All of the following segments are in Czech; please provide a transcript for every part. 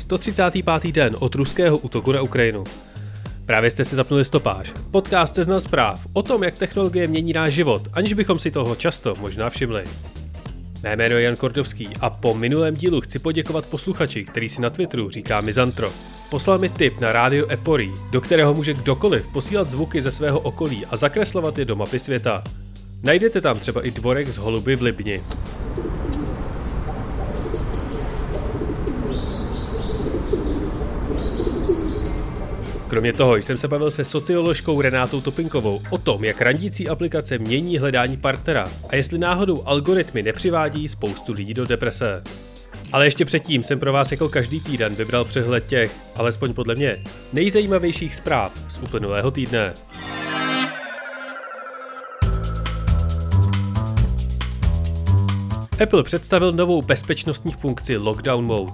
135. den od ruského útoku na Ukrajinu. Právě jste si zapnuli Stopáž, podcast Seznam zpráv o tom, jak technologie mění náš život, aniž bychom si toho často možná všimli. Mé jméno je Jan Kordovský a po minulém dílu chci poděkovat posluchači, který si na Twitteru říká Mizantro. Poslal mi tip na rádio Eporí, do kterého může kdokoliv posílat zvuky ze svého okolí a zakreslovat je do mapy světa. Najdete tam třeba i dvorek z Holuby v Libni. Kromě toho jsem se bavil se socioložkou Renátou Topinkovou o tom, jak randící aplikace mění hledání partnera a jestli náhodou algoritmy nepřivádí spoustu lidí do deprese. Ale ještě předtím jsem pro vás jako každý týden vybral přehled těch, alespoň podle mě, nejzajímavějších zpráv z uplynulého týdne. Apple představil novou bezpečnostní funkci Lockdown Mode.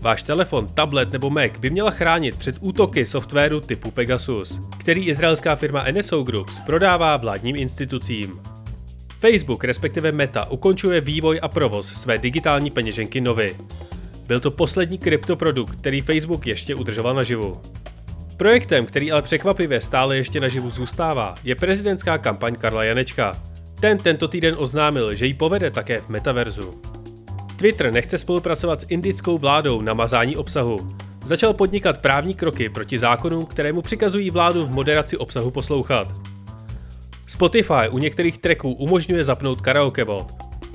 Váš telefon, tablet nebo Mac by měla chránit před útoky softwaru typu Pegasus, který izraelská firma NSO Group prodává vládním institucím. Facebook, respektive Meta, ukončuje vývoj a provoz své digitální peněženky Novy. Byl to poslední kryptoprodukt, který Facebook ještě udržoval naživu. Projektem, který ale překvapivě stále ještě naživu zůstává, je prezidentská kampaň Karla Janečka. Ten tento týden oznámil, že ji povede také v metaverzu. Twitter nechce spolupracovat s indickou vládou na mazání obsahu. Začal podnikat právní kroky proti zákonům, které mu přikazují vládu v moderaci obsahu poslouchat. Spotify u některých tracků umožňuje zapnout karaoke bot.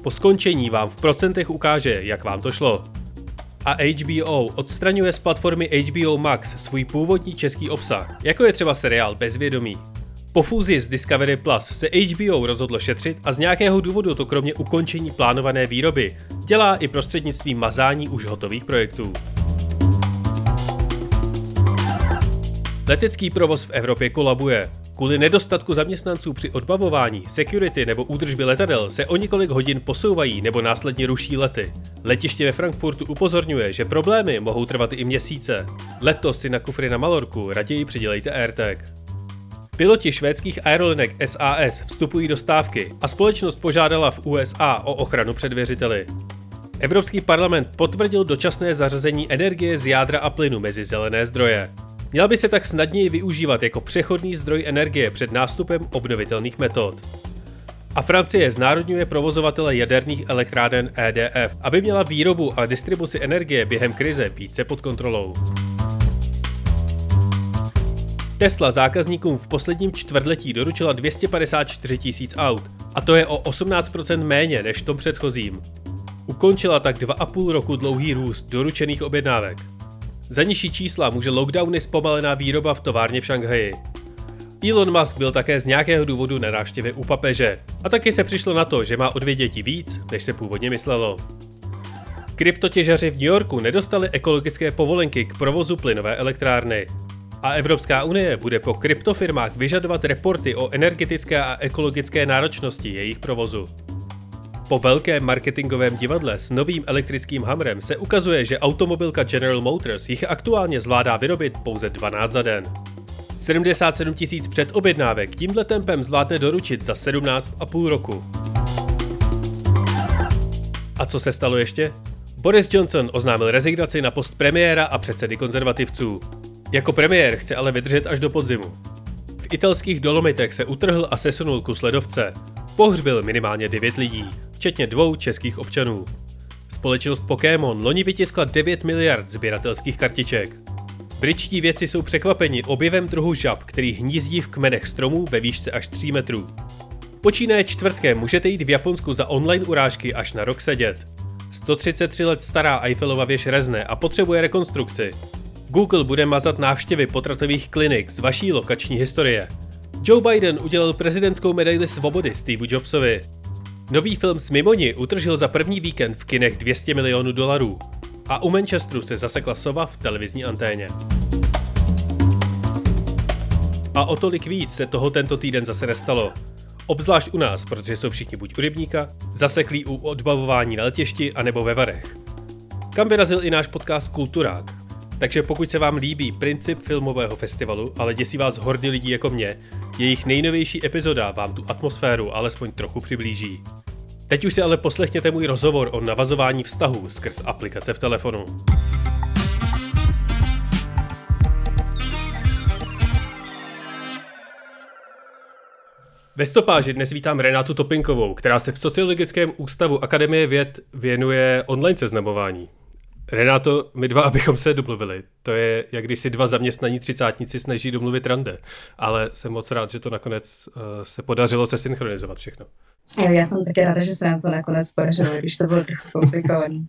Po skončení vám v procentech ukáže, jak vám to šlo. A HBO odstraňuje z platformy HBO Max svůj původní český obsah, jako je třeba seriál Vědomí. Po fúzi z Discovery Plus se HBO rozhodlo šetřit a z nějakého důvodu to kromě ukončení plánované výroby dělá i prostřednictvím mazání už hotových projektů. Letecký provoz v Evropě kolabuje. Kvůli nedostatku zaměstnanců při odbavování, security nebo údržbě letadel se o několik hodin posouvají nebo následně ruší lety. Letiště ve Frankfurtu upozorňuje, že problémy mohou trvat i měsíce. Letos si na kufry na Malorku raději přidělejte AirTag. Piloti švédských aerolinek SAS vstupují do stávky a společnost požádala v USA o ochranu před věřiteli. Evropský parlament potvrdil dočasné zařazení energie z jádra a plynu mezi zelené zdroje. Měla by se tak snadněji využívat jako přechodný zdroj energie před nástupem obnovitelných metod. A Francie znárodňuje provozovatele jaderných elektráren EDF, aby měla výrobu a distribuci energie během krize více pod kontrolou. Tesla zákazníkům v posledním čtvrtletí doručila 254 tisíc aut, a to je o 18% méně než v tom předchozím. Ukončila tak 2,5 roku dlouhý růst doručených objednávek. Za nižší čísla může lockdowny zpomalená výroba v továrně v Šanghaji. Elon Musk byl také z nějakého důvodu na návštěvě u papeže a taky se přišlo na to, že má o 2 děti víc, než se původně myslelo. Kryptotěžaři v New Yorku nedostali ekologické povolenky k provozu plynové elektrárny. A Evropská unie bude po kryptofirmách vyžadovat reporty o energetické a ekologické náročnosti jejich provozu. Po velkém marketingovém divadle s novým elektrickým Hummerem se ukazuje, že automobilka General Motors jich aktuálně zvládá vyrobit pouze 12 za den. 77 000 předobjednávek tímhle tempem zvládne doručit za 17,5 roku. A co se stalo ještě? Boris Johnson oznámil rezignaci na post premiéra a předsedy konzervativců. Jako premiér chce ale vydržet až do podzimu. V italských Dolomitech se utrhl a sesunul kus ledovce. Pohřbil minimálně 9 lidí, včetně 2 českých občanů. Společnost Pokémon loni vytiskla 9 miliard sběratelských kartiček. Britští vědci jsou překvapeni objevem druhu žab, který hnízdí v kmenech stromů ve výšce až 3 metrů. Počínaje čtvrtkem můžete jít v Japonsku za online urážky až na rok sedět. 133 let stará Eiffelova věž rezne a potřebuje rekonstrukci. Google bude mazat návštěvy potratových klinik z vaší lokační historie. Joe Biden udělal prezidentskou medaili svobody Steve Jobsovi. Nový film s Mimoni utržil za první víkend v kinech 200 milionů dolarů. A u Manchesteru se zasekla sova v televizní anténě. A o tolik víc se toho tento týden zase nestalo. Obzvlášť u nás, protože jsou všichni buď u rybníka, zaseklí u odbavování na letišti anebo ve Varech. Kam vyrazil i náš podcast Kulturák. Takže pokud se vám líbí princip filmového festivalu, ale děsí vás hordy lidí jako mě, jejich nejnovější epizoda vám tu atmosféru alespoň trochu přiblíží. Teď už si ale poslechněte můj rozhovor o navazování vztahů skrz aplikace v telefonu. Ve stopáži dnes vítám Renátu Topinkovou, která se v Sociologickém ústavu Akademie věd věnuje online seznamování. Renáto, my dva, abychom se domluvili. To je, jak když si dva zaměstnaní třicátníci snaží domluvit rande. Ale jsem moc rád, že to nakonec se podařilo se synchronizovat všechno. Jo, já jsem taky ráda, že se nám to nakonec podařilo, když to bylo trochu komplikovaný.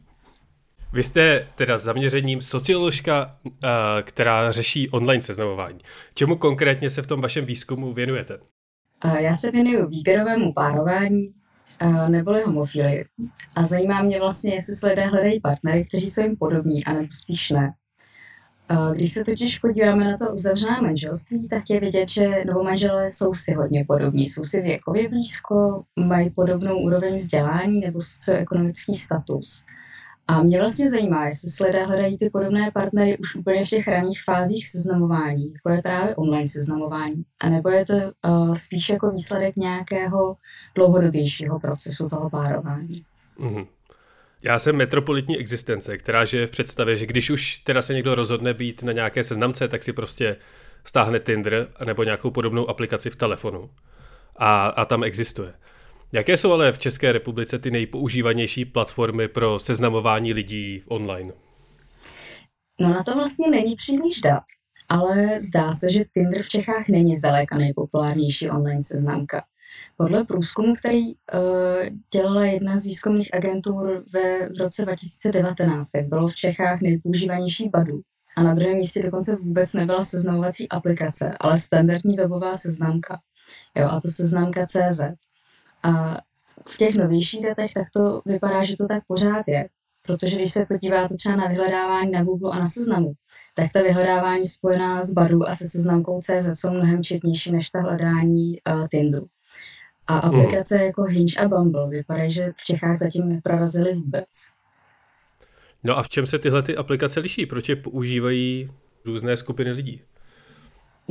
Vy jste teda zaměřením socioložka, která řeší online seznamování. Čemu konkrétně se v tom vašem výzkumu věnujete? Já se věnuju výběrovému párování, neboli homofilii. A zajímá mě vlastně, jestli se lidé hledají partnery, kteří jsou jim podobní, anebo spíš ne. Když se totiž podíváme na to uzavřená manželství, tak je vidět, že novomanželé jsou si hodně podobní. Jsou si věkově blízko, mají podobnou úroveň vzdělání nebo socioekonomický status. A mě vlastně zajímá, jestli se lidé hledají ty podobné partnery už úplně v těch raných fázích seznamování, jako je právě online seznamování, anebo je to spíš jako výsledek nějakého dlouhodobějšího procesu toho párování. Mm-hmm. Já jsem metropolitní existence, která žije v představě, že když už teda se někdo rozhodne být na nějaké seznamce, tak si prostě stáhne Tinder nebo nějakou podobnou aplikaci v telefonu a tam existuje. Jaké jsou ale v České republice ty nejpoužívanější platformy pro seznamování lidí online? No na to vlastně není příliš dat, ale zdá se, že Tinder v Čechách není zdaleka nejpopulárnější online seznamka. Podle průzkumu, který dělala jedna z výzkumných agentur v roce 2019, bylo v Čechách nejpoužívanější Badoo. A na druhém místě dokonce vůbec nebyla seznamovací aplikace, ale standardní webová seznamka. Jo, a to seznamka.cz. A v těch novějších datech tak to vypadá, že to tak pořád je. Protože když se podíváte třeba na vyhledávání na Google a na seznamu, tak ta vyhledávání spojená s Badoo a se seznamkou CZ jsou mnohem četnější než ta hledání Tinderu. A aplikace jako Hinge a Bumble vypadají, že v Čechách zatím neprorazily vůbec. No a v čem se tyhle ty aplikace liší? Proč je používají různé skupiny lidí?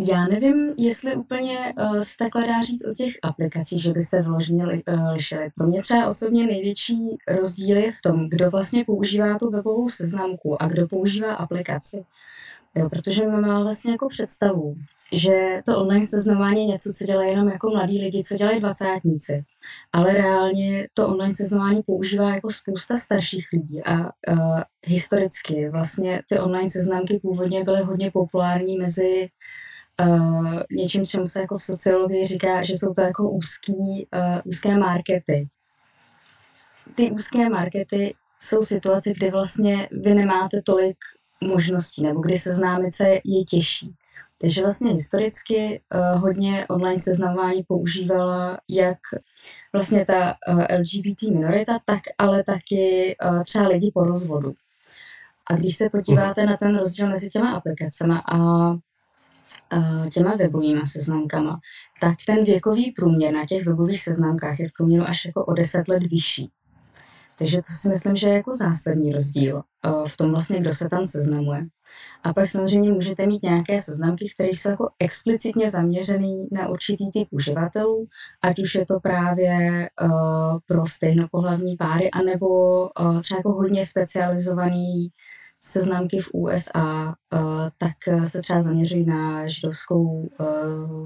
Já nevím, jestli úplně se takhle dá říct o těch aplikacích, že by se vložně lišily. Pro mě třeba osobně největší rozdíl je v tom, kdo vlastně používá tu webovou seznamku a kdo používá aplikaci. Jo, protože mám vlastně jako představu, že to online seznamování je něco, co dělají jenom jako mladí lidi, co dělají dvacátníci. Ale reálně to online seznamování používá jako spousta starších lidí a historicky vlastně ty online seznamky původně byly hodně populární mezi něčím, čemu se jako v sociologii říká, že jsou to jako úzké markety. Ty úzké markety jsou situace, kdy vlastně vy nemáte tolik možností, nebo kdy seznámit se je těžší. Takže vlastně historicky hodně online seznamování používala jak vlastně ta LGBT minorita, tak ale taky třeba lidi po rozvodu. A když se podíváte na ten rozdíl mezi těma aplikacemi a těma webovými seznamkama, tak ten věkový průměr na těch webových seznamkách je v průměru až jako o 10 let vyšší. Takže to si myslím, že je jako zásadní rozdíl v tom vlastně, kdo se tam seznamuje. A pak samozřejmě můžete mít nějaké seznamky, které jsou jako explicitně zaměřené na určitý typ uživatelů, ať už je to právě pro stejnopohlavní páry, anebo třeba jako hodně specializovaný seznamky v USA, tak se třeba zaměřují na židovskou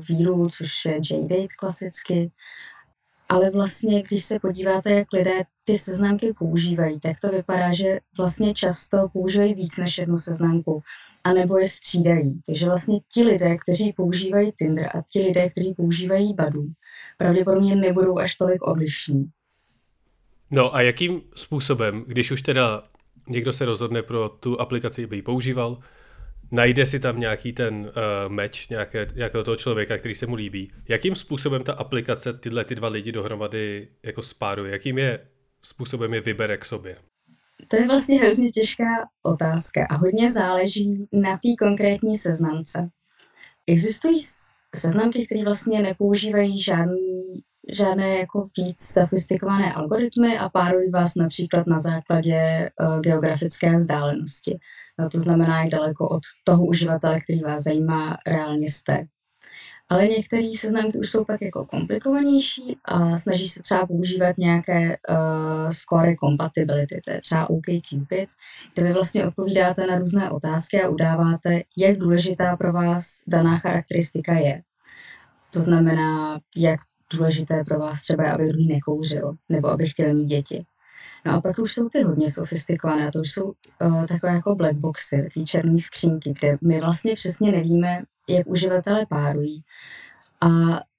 víru, což je J-Date klasicky. Ale vlastně, když se podíváte, jak lidé ty seznamky používají, tak to vypadá, že vlastně často používají víc než jednu seznamku, anebo je střídají. Takže vlastně ti lidé, kteří používají Tinder a ti lidé, kteří používají Badoo, pravděpodobně nebudou až tolik odlišní. No a jakým způsobem, když už teda někdo se rozhodne pro tu aplikaci, aby ji používal, najde si tam nějaký ten match nějakého toho člověka, který se mu líbí. Jakým způsobem ta aplikace tyhle ty dva lidi dohromady jako spáruje? Jakým způsobem je vybere k sobě? To je vlastně hrozně těžká otázka a hodně záleží na té konkrétní seznamce. Existují seznam těch, kteří vlastně nepoužívají žádné jako víc sofistikované algoritmy a párují vás například na základě geografické vzdálenosti. To znamená, jak daleko od toho uživatele, který vás zajímá, reálně jste. Ale některé seznamky už jsou pak jako komplikovanější a snaží se třeba používat nějaké score compatibility, to je třeba OkCupid, kde vy vlastně odpovídáte na různé otázky a udáváte, jak důležitá pro vás daná charakteristika je. To znamená, jak důležité pro vás třeba, aby druhý nekouřil, nebo aby chtěl mít děti. No a pak už jsou ty hodně sofistikované, to už jsou takové jako black boxy, takové černé skřínky, kde my vlastně přesně nevíme, jak uživatelé párují. A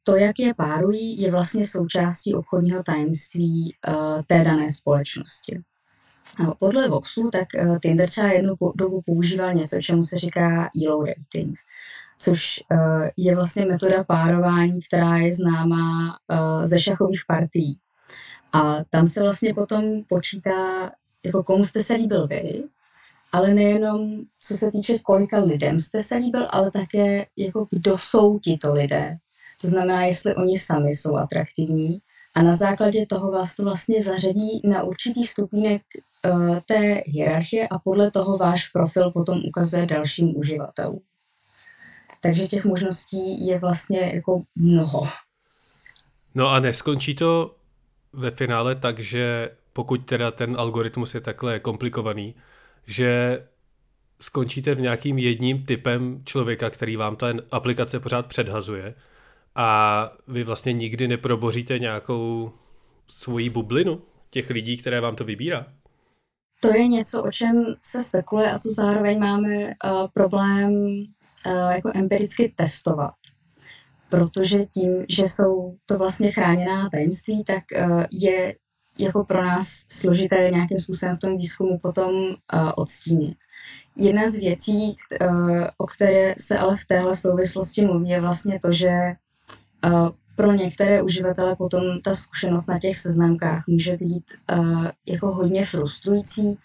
to, jak je párují, je vlastně součástí obchodního tajemství té dané společnosti. A podle Voxu, tak Tinder třeba jednu dobu používal něco, čemu se říká Elo rating, což je vlastně metoda párování, která je známá ze šachových partií. A tam se vlastně potom počítá, jako komu jste se líbil vy, ale nejenom co se týče kolika lidem jste se líbil, ale také jako kdo jsou tito lidé. To znamená, jestli oni sami jsou atraktivní a na základě toho vás to vlastně zařadí na určitý stupínek té hierarchie a podle toho váš profil potom ukazuje dalším uživatelům. Takže těch možností je vlastně jako mnoho. No a neskončí to ve finále tak, že pokud teda ten algoritmus je takhle komplikovaný, že skončíte v nějakým jedním typem člověka, který vám ta aplikace pořád předhazuje a vy vlastně nikdy neproboříte nějakou svoji bublinu těch lidí, které vám to vybírá? To je něco, o čem se spekuluje a co zároveň máme problém jako empiricky testovat. Protože tím, že jsou to vlastně chráněná tajemství, tak je jako pro nás složité nějakým způsobem v tom výzkumu potom odstínit. Jedna z věcí, o které se ale v téhle souvislosti mluví, je vlastně to, že pro některé uživatele potom ta zkušenost na těch seznamkách může být jako hodně frustrující,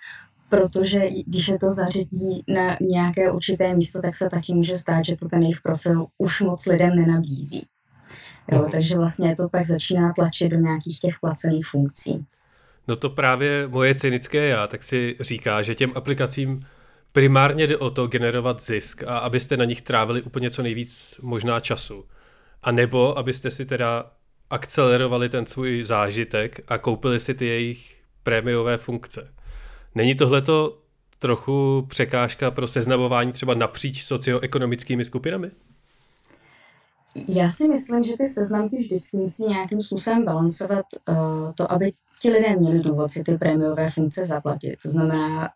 protože když je to zařadí na nějaké určité místo, tak se taky může stát, že to ten jejich profil už moc lidem nenabízí. Jo, takže vlastně to pak začíná tlačit do nějakých těch placených funkcí. No to právě moje cynické já, tak si říká, že těm aplikacím primárně jde o to generovat zisk a abyste na nich trávili úplně co nejvíc možná času. A nebo abyste si teda akcelerovali ten svůj zážitek a koupili si ty jejich prémiové funkce. Není tohleto trochu překážka pro seznamování třeba napříč socioekonomickými skupinami? Já si myslím, že ty seznamky vždycky musí nějakým způsobem balancovat to, aby ti lidé měli důvod si ty prémiové funkce zaplatit. To znamená,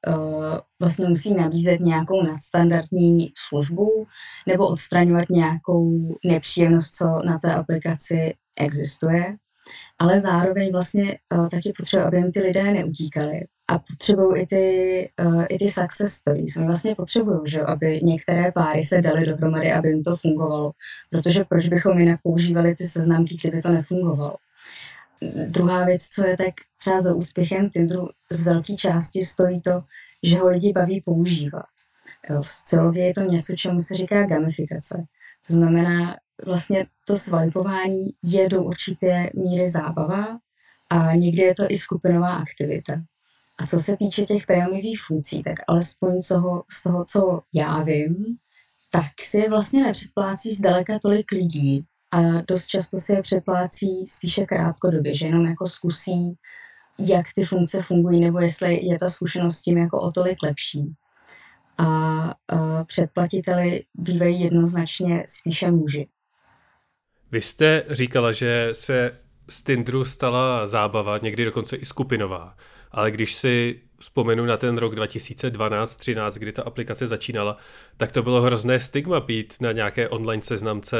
vlastně musí nabízet nějakou nadstandardní službu nebo odstraňovat nějakou nepříjemnost, co na té aplikaci existuje. Ale zároveň vlastně taky potřebují, aby jim ty lidé neutíkali. A potřebují i ty success stories. Oni vlastně potřebují, že aby některé páry se daly dohromady, aby jim to fungovalo. Protože proč bychom jinak používali ty seznamky, kdyby to nefungovalo. Druhá věc, co je tak třeba za úspěchem Tinderu, z velké části stojí to, že ho lidi baví používat. V sociologii je to něco, čemu se říká gamifikace. To znamená, vlastně to swipování je do určité míry zábava a někdy je to i skupinová aktivita. A co se týče těch prémiových funkcí, tak alespoň z toho, co já vím, tak si je vlastně nepředplácí zdaleka tolik lidí a dost často si je předplácí spíše krátkodobě, že jenom jako zkusí, jak ty funkce fungují, nebo jestli je ta zkušenost s tím jako o tolik lepší. A předplatiteli bývají jednoznačně spíše muži. Vy jste říkala, že se z Tinderu stala zábava, někdy dokonce i skupinová. Ale když si vzpomenu na ten rok 2012-13, kdy ta aplikace začínala, tak to bylo hrozné stigma být na nějaké online seznamce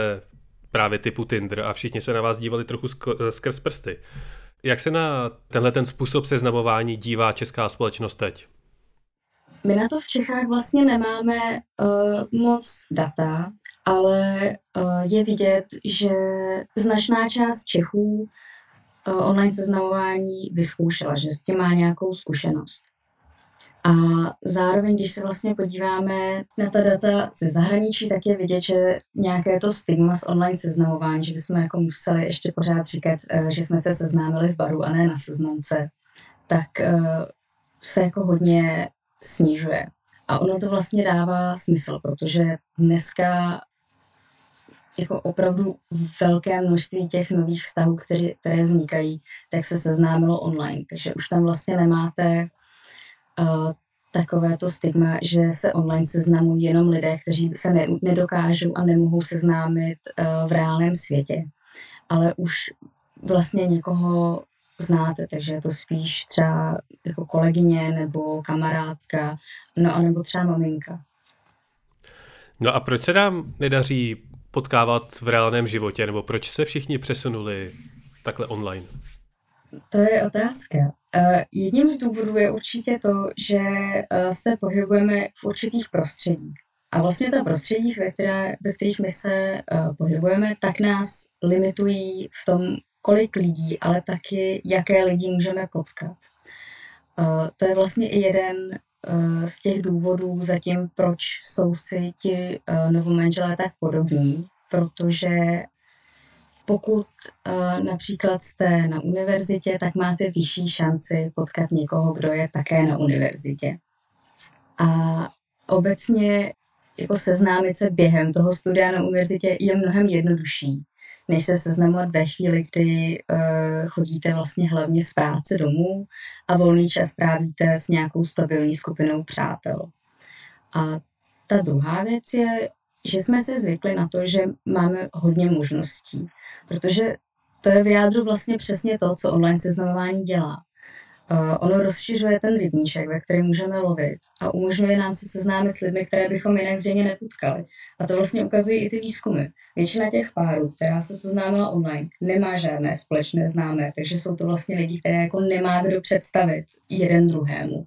právě typu Tinder a všichni se na vás dívali trochu skrz prsty. Jak se na tenhle ten způsob seznamování dívá česká společnost teď? My na to v Čechách vlastně nemáme moc data, ale je vidět, že značná část Čechů online seznamování vyzkoušela, že s tím má nějakou zkušenost. A zároveň, když se vlastně podíváme na ta data ze zahraničí, tak je vidět, že nějaké to stigma z online seznamování, že bychom jako museli ještě pořád říkat, že jsme se seznámili v baru a ne na seznamce, tak se jako hodně snižuje. A ono to vlastně dává smysl, protože dneska jako opravdu velké množství těch nových vztahů, které vznikají, tak se seznámilo online. Takže už tam vlastně nemáte takové to stigma, že se online seznamují jenom lidé, kteří se nedokážou a nemohou seznámit v reálném světě. Ale už vlastně někoho znáte, takže je to spíš třeba jako kolegyně nebo kamarádka, no a nebo třeba maminka. No a proč se nám nedaří potkávat v reálném životě, nebo proč se všichni přesunuli takhle online? To je otázka. Jedním z důvodů je určitě to, že se pohybujeme v určitých prostředích. A vlastně ta prostředí, ve kterých my se pohybujeme, tak nás limitují v tom, kolik lidí, ale taky jaké lidi můžeme potkat. To je vlastně i jeden z těch důvodů zatím, proč jsou si ti novomanželé tak podobní, protože pokud například jste na univerzitě, tak máte vyšší šanci potkat někoho, kdo je také na univerzitě. A obecně jako seznámit se během toho studia na univerzitě je mnohem jednodušší, než se seznamovat ve chvíli, kdy chodíte vlastně hlavně z práce domů a volný čas trávíte s nějakou stabilní skupinou přátel. A ta druhá věc je, že jsme se zvykli na to, že máme hodně možností, protože to je v jádru vlastně přesně to, co online seznamování dělá. Ono rozšiřuje ten rybníček, ve kterém můžeme lovit a umožňuje nám se seznámit s lidmi, které bychom jinak zřejmě nepotkali. A to vlastně ukazují i ty výzkumy. Většina těch párů, která se seznámila online, nemá žádné společné známé, takže jsou to vlastně lidi, které jako nemá kdo představit jeden druhému.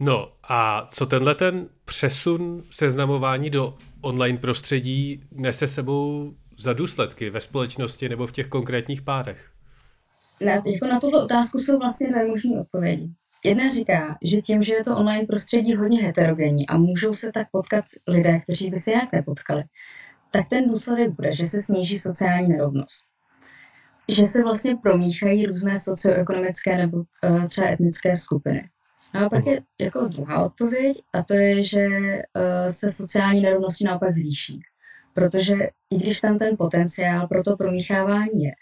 No a co tenhle ten přesun seznamování do online prostředí nese sebou za důsledky ve společnosti nebo v těch konkrétních párech? Na tuhle otázku jsou vlastně dvě možné odpovědi. Jedna říká, že tím, že je to online prostředí hodně heterogenní a můžou se tak potkat lidé, kteří by se nějak nepotkali, tak ten důsledek bude, že se sníží sociální nerovnost. Že se vlastně promíchají různé socioekonomické nebo třeba etnické skupiny. No a pak je jako druhá odpověď a to je, že se sociální nerovnosti naopak zvýší. Protože i když tam ten potenciál pro to promíchávání je,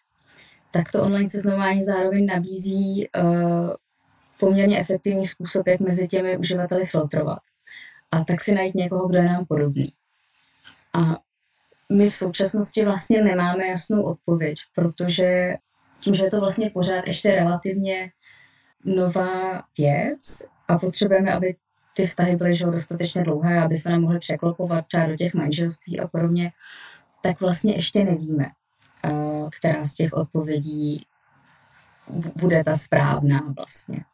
tak to online seznamování zároveň nabízí poměrně efektivní způsob, jak mezi těmi uživateli filtrovat. A tak si najít někoho, kdo je nám podobný. A my v současnosti vlastně nemáme jasnou odpověď, protože tím, že je to vlastně pořád ještě relativně nová věc a potřebujeme, aby ty vztahy byly dostatečně dlouhé, aby se nám mohly překlopovat třeba do těch manželství a podobně, tak vlastně ještě nevíme, která z těch odpovědí bude ta správná vlastně.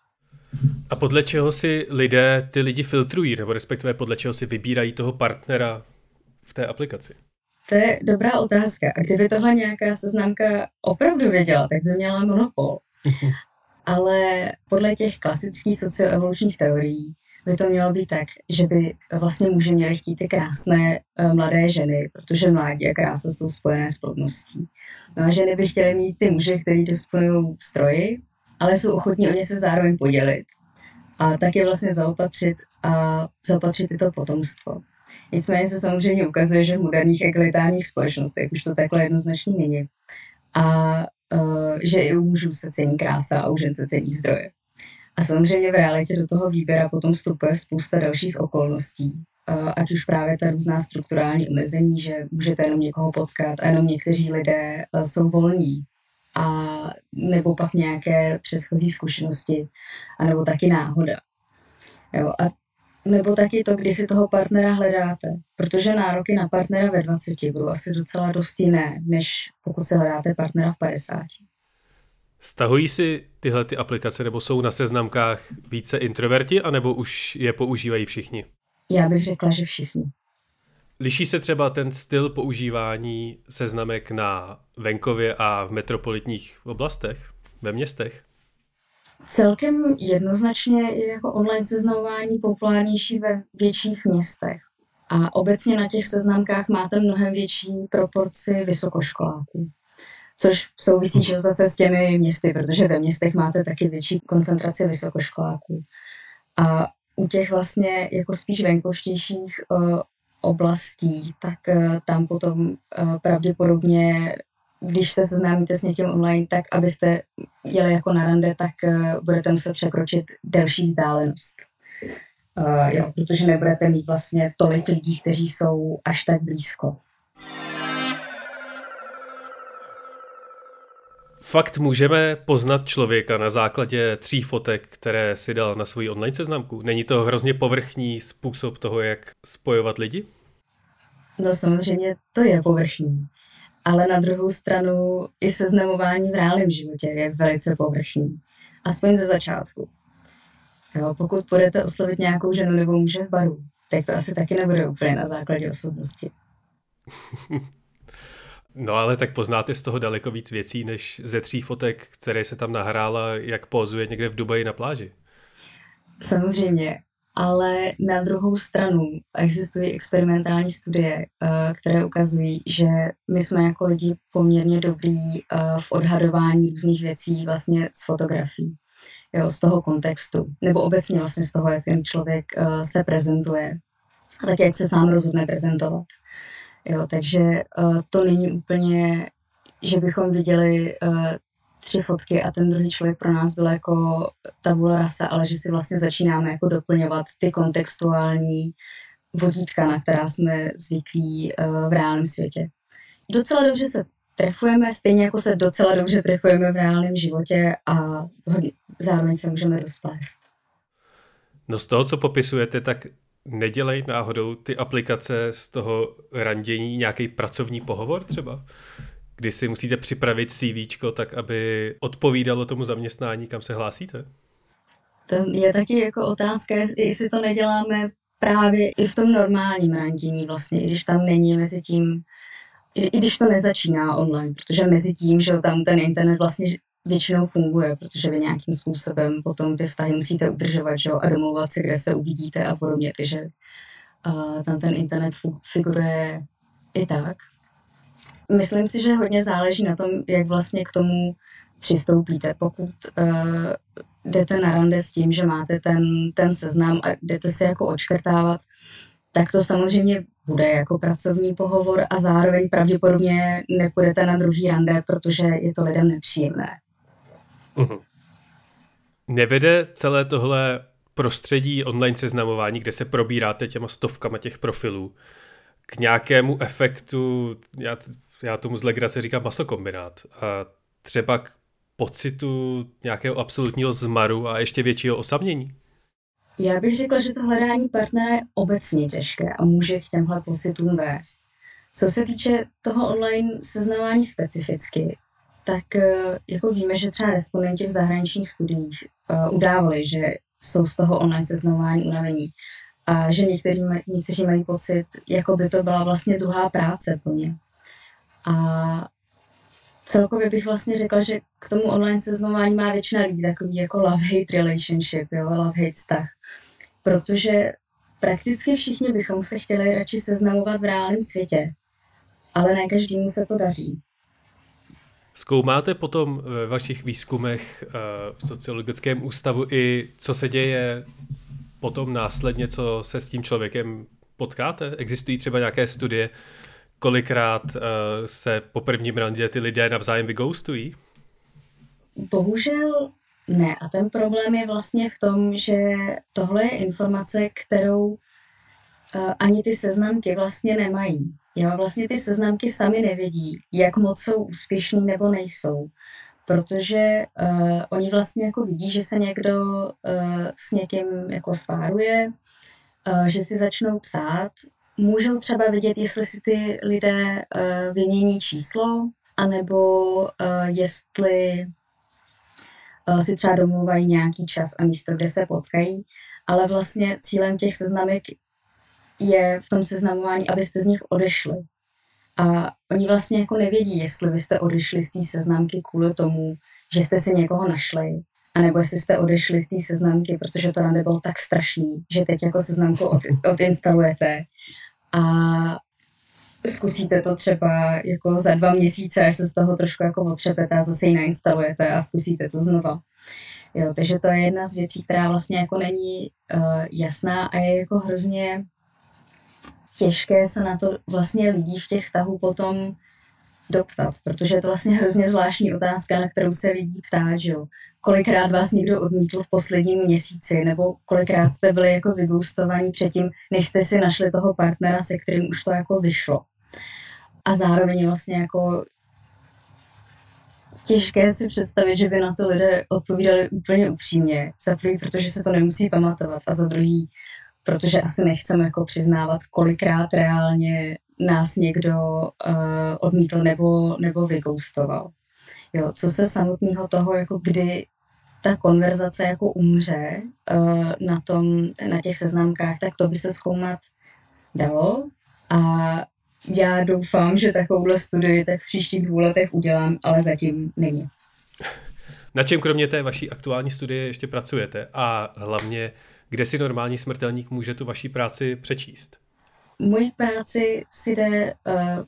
A podle čeho si lidé ty lidi filtrují, nebo respektive podle čeho si vybírají toho partnera v té aplikaci? To je dobrá otázka. A kdyby tohle nějaká seznamka opravdu věděla, tak by měla monopol. Ale podle těch klasických socioevolučních teorií by to mělo být tak, že by vlastně muži měli chtít ty krásné mladé ženy, protože mládí a krása jsou spojené s plodností. No a ženy by chtěly mít ty muže, kteří disponují stroji, ale jsou ochotní o ně se zároveň podělit. A tak je vlastně zaopatřit a zapatřit i to potomstvo. Nicméně se samozřejmě ukazuje, že v moderních egalitárních společnostech už to takhle jednoznačně není. A že i u mužů se cení krása a u žen se cení zdroje. A samozřejmě v realitě do toho výběra potom vstupuje spousta dalších okolností. Ať už právě ta různá strukturální omezení, že můžete jenom někoho potkat a jenom někteří lidé jsou volní. A nebo pak nějaké předchozí zkušenosti, a nebo taky náhoda. Jo, a nebo taky to, kdy si toho partnera hledáte, protože nároky na partnera ve 20 budou asi docela dost jiné, než pokud se hledáte partnera v 50. Stahují si tyhle ty aplikace, nebo jsou na seznamkách více introverti, anebo už je používají všichni? Já bych řekla, že všichni. Liší se třeba ten styl používání seznamek na venkově a v metropolitních oblastech, ve městech? Celkem jednoznačně je jako online seznamování populárnější ve větších městech. A obecně na těch seznamkách máte mnohem větší proporci vysokoškoláků. Což souvisí zase s těmi městy, protože ve městech máte taky větší koncentraci vysokoškoláků. A u těch vlastně jako spíš venkovštějších oblastí, tak tam potom pravděpodobně, když se seznámíte s někým online, tak abyste jeli jako na rande, tak budete muset překročit delší vzdálenost. Jo, protože nebudete mít vlastně tolik lidí, kteří jsou až tak blízko. Fakt můžeme poznat člověka na základě 3 fotek, které si dal na svou online seznamku? Není to hrozně povrchní způsob toho, jak spojovat lidi? No samozřejmě to je povrchní. Ale na druhou stranu i seznamování v reálném životě je velice povrchní. Aspoň ze začátku. Jo, pokud půjdete oslovit nějakou ženu nebo muže v baru, tak to asi taky nebude úplně na základě osobnosti. No ale tak poznáte z toho daleko víc věcí, než ze 3 fotek, které se tam nahrála, jak pózuje někde v Dubaji na pláži. Samozřejmě, ale na druhou stranu existují experimentální studie, které ukazují, že my jsme jako lidi poměrně dobrý v odhadování různých věcí vlastně z fotografií, jo, z toho kontextu, nebo obecně vlastně z toho, jak ten člověk se prezentuje, tak jak se sám rozhodne prezentovat. Jo, takže to není úplně, že bychom viděli 3 fotky a ten druhý člověk pro nás byl jako tabula rasa, ale že si vlastně začínáme jako doplňovat ty kontextuální vodítka, na která jsme zvyklí v reálném světě. Docela dobře se trefujeme, stejně jako se docela dobře trefujeme v reálném životě a zároveň se můžeme rozplést. No z toho, co popisujete, tak nedělají náhodou ty aplikace z toho randění nějaký pracovní pohovor třeba? Kdy si musíte připravit CVčko tak, aby odpovídalo tomu zaměstnání, kam se hlásíte? To je taky jako otázka, jestli to neděláme právě i v tom normálním randění vlastně, i když tam není mezi tím, i když to nezačíná online, protože mezi tím, že tam ten internet vlastně většinou funguje, protože vy nějakým způsobem potom ty vztahy musíte udržovat, že jo, a domlouvat si, kde se uvidíte a podobně, takže tam ten internet figuruje i tak. Myslím si, že hodně záleží na tom, jak vlastně k tomu přistoupíte. Pokud jdete na rande s tím, že máte ten seznam a jdete si jako odškrtávat, tak to samozřejmě bude jako pracovní pohovor a zároveň pravděpodobně nepůjdete na druhý rande, protože je to lidem nepříjemné. Uhum. Nevede celé tohle prostředí online seznamování, kde se probíráte těma stovkama těch profilů, k nějakému efektu, já tomu z legrace říkám masokombinát, a třeba k pocitu nějakého absolutního zmaru a ještě většího osamění? Já bych řekla, že to hledání partnera je obecně těžké a může k těmhle pocitům vést. Co se týče toho online seznamování specificky, tak jako víme, že třeba respondenti v zahraničních studiích udávali, že jsou z toho online seznamování unavení. A že někteří mají pocit, jako by to byla vlastně druhá práce pro ně. A celkově bych vlastně řekla, že k tomu online seznamování má většina lidí takový jako love-hate relationship, jo, love-hate vztah. Protože prakticky všichni bychom se chtěli radši seznamovat v reálném světě, ale ne každému se to daří. Zkoumáte potom ve vašich výzkumech v sociologickém ústavu i co se děje potom následně, co se s tím člověkem potkáte? Existují třeba nějaké studie, kolikrát se po prvním randě ty lidé navzájem vygoustují? Bohužel ne. A ten problém je vlastně v tom, že tohle je informace, kterou ani ty seznamky vlastně nemají. Jo, vlastně ty seznamky sami nevědí, jak moc jsou úspěšní nebo nejsou. Protože oni vlastně jako vidí, že se někdo s někým jako spáruje, že si začnou psát. Můžou třeba vidět, jestli si ty lidé vymění číslo, anebo jestli si třeba domluvají nějaký čas a místo, kde se potkají. Ale vlastně cílem těch seznamek je v tom seznamování, abyste z nich odešli. A oni vlastně jako nevědí, jestli byste odešli z té seznamky kvůli tomu, že jste si někoho našli, anebo jestli jste odešli z té seznamky, protože to nám bylo tak strašný, že teď jako seznamku odinstalujete a zkusíte to třeba jako za 2 měsíce, až se z toho trošku jako otřepete a zase ji nainstalujete a zkusíte to znova. Jo, takže to je jedna z věcí, která vlastně jako není jasná a je jako hrozně těžké se na to vlastně lidí v těch vztahů potom doptat, protože je to vlastně hrozně zvláštní otázka, na kterou se lidí ptá, že jo. Kolikrát vás někdo odmítl v posledním měsíci, nebo kolikrát jste byli jako vygoustovaní předtím, než jste si našli toho partnera, se kterým už to jako vyšlo. A zároveň vlastně jako těžké si představit, že by na to lidé odpovídali úplně upřímně. Za prvý, protože se to nemusí pamatovat, a za druhý, protože asi nechceme jako přiznávat, kolikrát reálně nás někdo odmítl nebo vygoustoval. Jo, co se samotného toho, jako kdy ta konverzace jako umře na těch seznamkách, tak to by se zkoumat dalo. A já doufám, že takovouhle studii tak v příštích 2 letech udělám, ale zatím není. Na čem kromě té vaší aktuální studie ještě pracujete? A hlavně, kde si normální smrtelník může tu vaší práci přečíst? Moji práci si jde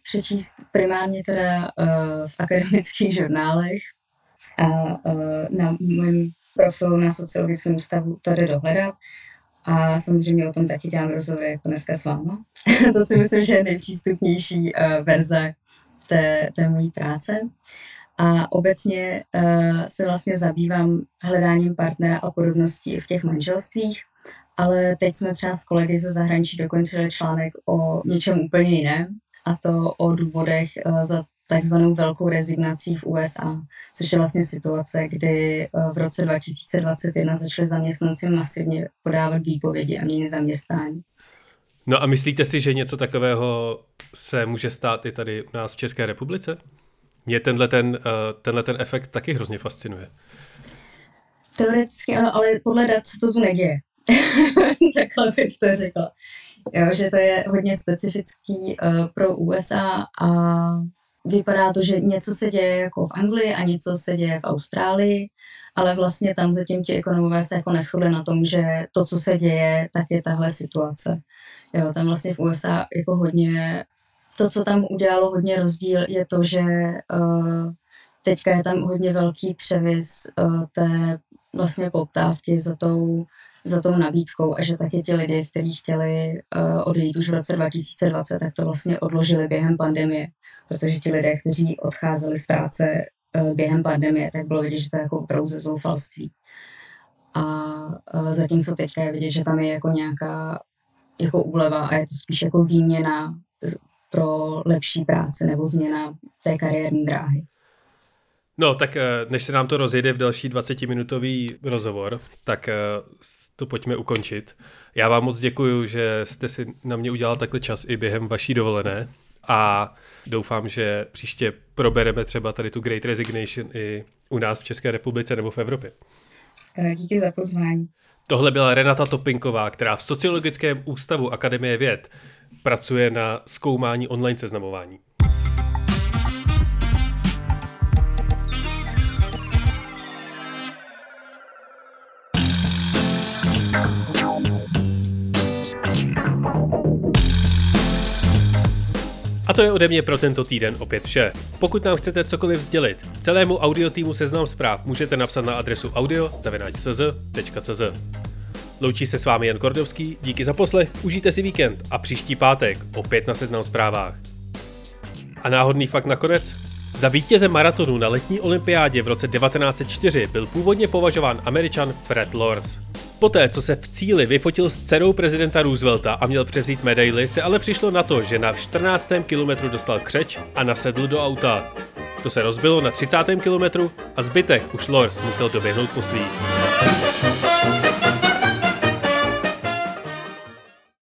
přečíst primárně teda v akademických žurnálech a na mém profilu na Sociologickém ústavu to jde dohledat. A samozřejmě o tom taky dělám rozhovory jako dneska s váma. To si myslím, že je nejpřístupnější verze té mojí práce. A obecně se vlastně zabývám hledáním partnera a podobností v těch manželstvích. Ale teď jsme třeba s kolegy ze zahraničí dokončili článek o něčem úplně jiném, a to o důvodech za takzvanou velkou rezignací v USA, což je vlastně situace, kdy v roce 2021 začali zaměstnanci masivně podávat výpovědi a měnit zaměstnání. No a myslíte si, že něco takového se může stát i tady u nás v České republice? Mě tenhle ten efekt taky hrozně fascinuje. Teoreticky ano, ale podle dat se to tu neděje. Takhle bych to řekla. Jo, že to je hodně specifický pro USA a vypadá to, že něco se děje jako v Anglii a něco se děje v Austrálii, ale vlastně tam zatím ti ekonomové se jako neshodli na tom, že to, co se děje, tak je tahle situace. Jo, tam vlastně v USA jako hodně, to, co tam udělalo hodně rozdíl, je to, že teďka je tam hodně velký převis té vlastně poptávky za tou nabídkou a že taky ti lidé, kteří chtěli odejít už v roce 2020, tak to vlastně odložili během pandemie, protože ti lidé, kteří odcházeli z práce během pandemie, tak bylo vidět, že to je jako prouze zoufalství. A zatímco teďka je vidět, že tam je jako nějaká jako úleva a je to spíš jako výměna pro lepší práci nebo změna té kariérní dráhy. No, tak než se nám to rozjede v další 20-minutový rozhovor, tak to pojďme ukončit. Já vám moc děkuju, že jste si na mě udělal takhle čas i během vaší dovolené a doufám, že příště probereme třeba tady tu Great Resignation i u nás v České republice nebo v Evropě. Díky za pozvání. Tohle byla Renáta Topinková, která v Sociologickém ústavu Akademie věd pracuje na zkoumání online seznamování. A to je ode mě pro tento týden opět vše. Pokud nám chcete cokoliv sdělit, celému audio týmu Seznam zpráv můžete napsat na adresu audio@cz.cz. Loučí se s vámi Jan Kordovský, díky za poslech, užijte si víkend a příští pátek opět na Seznam zprávách. A náhodný fakt nakonec? Za vítěze maratonu na letní olympiádě v roce 1904 byl původně považován Američan Fred Lors. Poté, co se v cíli vyfotil s dcerou prezidenta Roosevelta a měl převzít medaili, se ale přišlo na to, že na 14. kilometru dostal křeč a nasedl do auta. To se rozbilo na 30. kilometru a zbytek už Lors musel doběhnout po svých.